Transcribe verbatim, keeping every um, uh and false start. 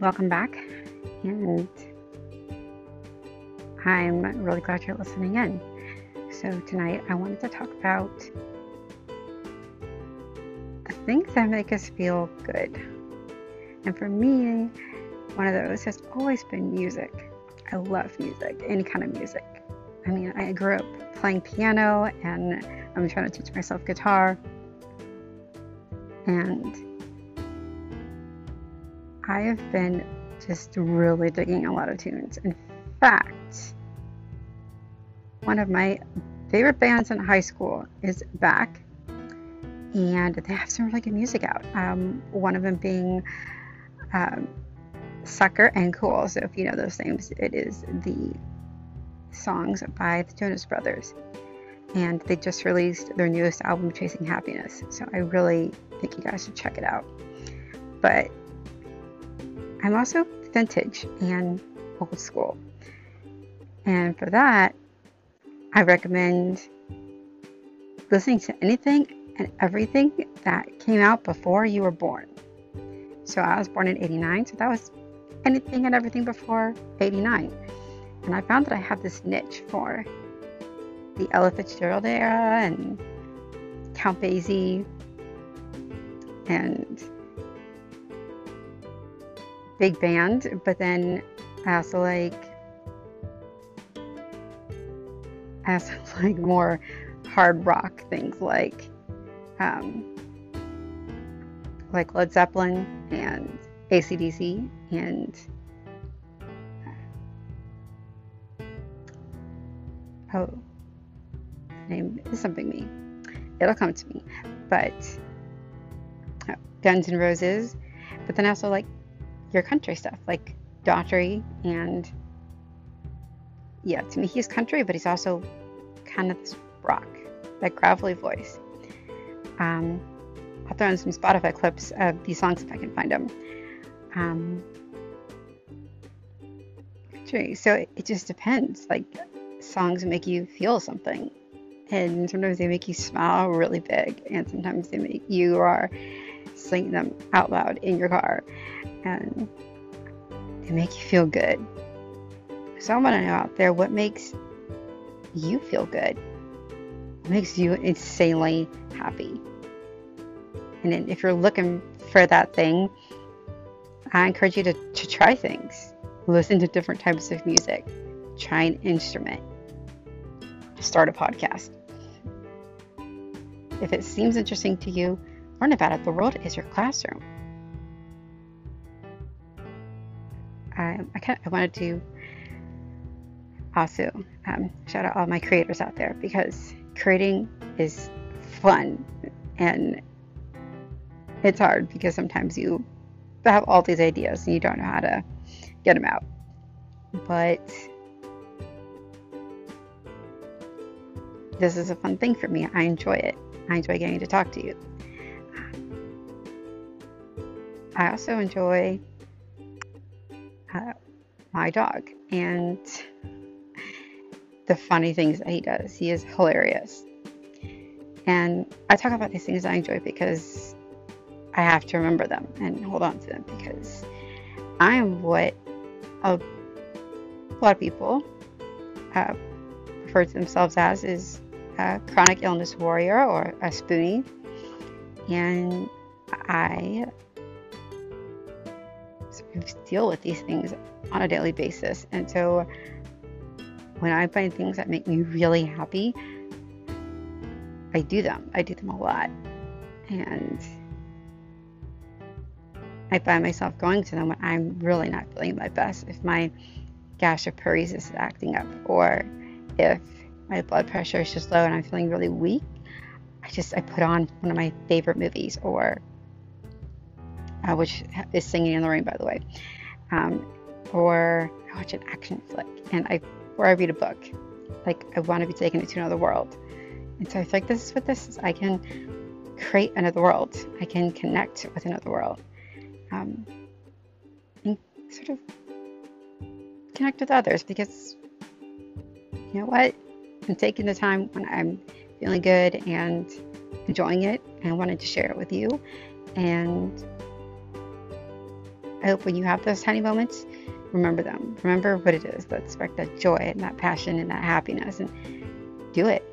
welcome back, and I'm really glad you're listening in. So tonight I wanted to talk about things that make us feel good, and for me, one of those has always been music. I love music, any kind of music. I mean, I grew up playing piano, and I'm trying to teach myself guitar, and I have been just really digging a lot of tunes. In fact, one of my favorite bands in high school is Back, and they have some really good music out. Um, one of them being um, Sucker and Cool. So if you know those names, it is the songs by the Jonas Brothers. And they just released their newest album, Chasing Happiness. So I really think you guys should check it out. But I'm also vintage and old school. And for that, I recommend listening to anything and everything that came out before you were born. So I was born in eighty-nine, so that was anything and everything before eighty-nine. And I found that I have this niche for the Ella Fitzgerald era and Count Basie and big band, but then I also like I also like more hard rock things like Um, like Led Zeppelin and A C D C and oh, the name is something me. It'll come to me. But oh, Guns N' Roses. But then also like your country stuff, like Daughtry, and yeah, to me he's country, but he's also kind of this rock, that gravelly voice. Um, I'll throw in some Spotify clips of these songs if I can find them. Um, so it, it just depends. Like, songs make you feel something, and sometimes they make you smile really big, and sometimes they make you are singing them out loud in your car, and they make you feel good. So I want to know out there, what makes you feel good? Makes you insanely happy. And then if you're looking for that thing, I encourage you to, to try things. Listen to different types of music. Try an instrument. Start a podcast. If it seems interesting to you, learn about it. The world is your classroom. Um, I, kind of, I wanted to also um, shout out all my creators out there, because creating is fun, and it's hard because sometimes you have all these ideas and you don't know how to get them out. But this is a fun thing for me. I enjoy it. I enjoy getting to talk to you. I also enjoy uh, my dog and the funny things that he does. He is hilarious. And I talk about these things I enjoy because I have to remember them and hold on to them, because I am what a lot of people uh, refer to themselves as, is a chronic illness warrior or a spoonie. And I deal with these things on a daily basis. And so when I find things that make me really happy, I do them. I do them a lot. And I find myself going to them when I'm really not feeling my best. If my gastroparesis is acting up, or if my blood pressure is just low and I'm feeling really weak, I just, I put on one of my favorite movies, or, uh, which is Singing in the Rain, by the way. Um, or I watch an action flick, and I or I read a book. Like, I want to be taken into another world. And so I feel like this is what this is. I can create another world. I can connect with another world. Um, and sort of connect with others, because you know what? I'm taking the time when I'm feeling good and enjoying it, and I wanted to share it with you. And I hope when you have those tiny moments, remember them. Remember what it is that sparked that joy and that passion and that happiness, and do it.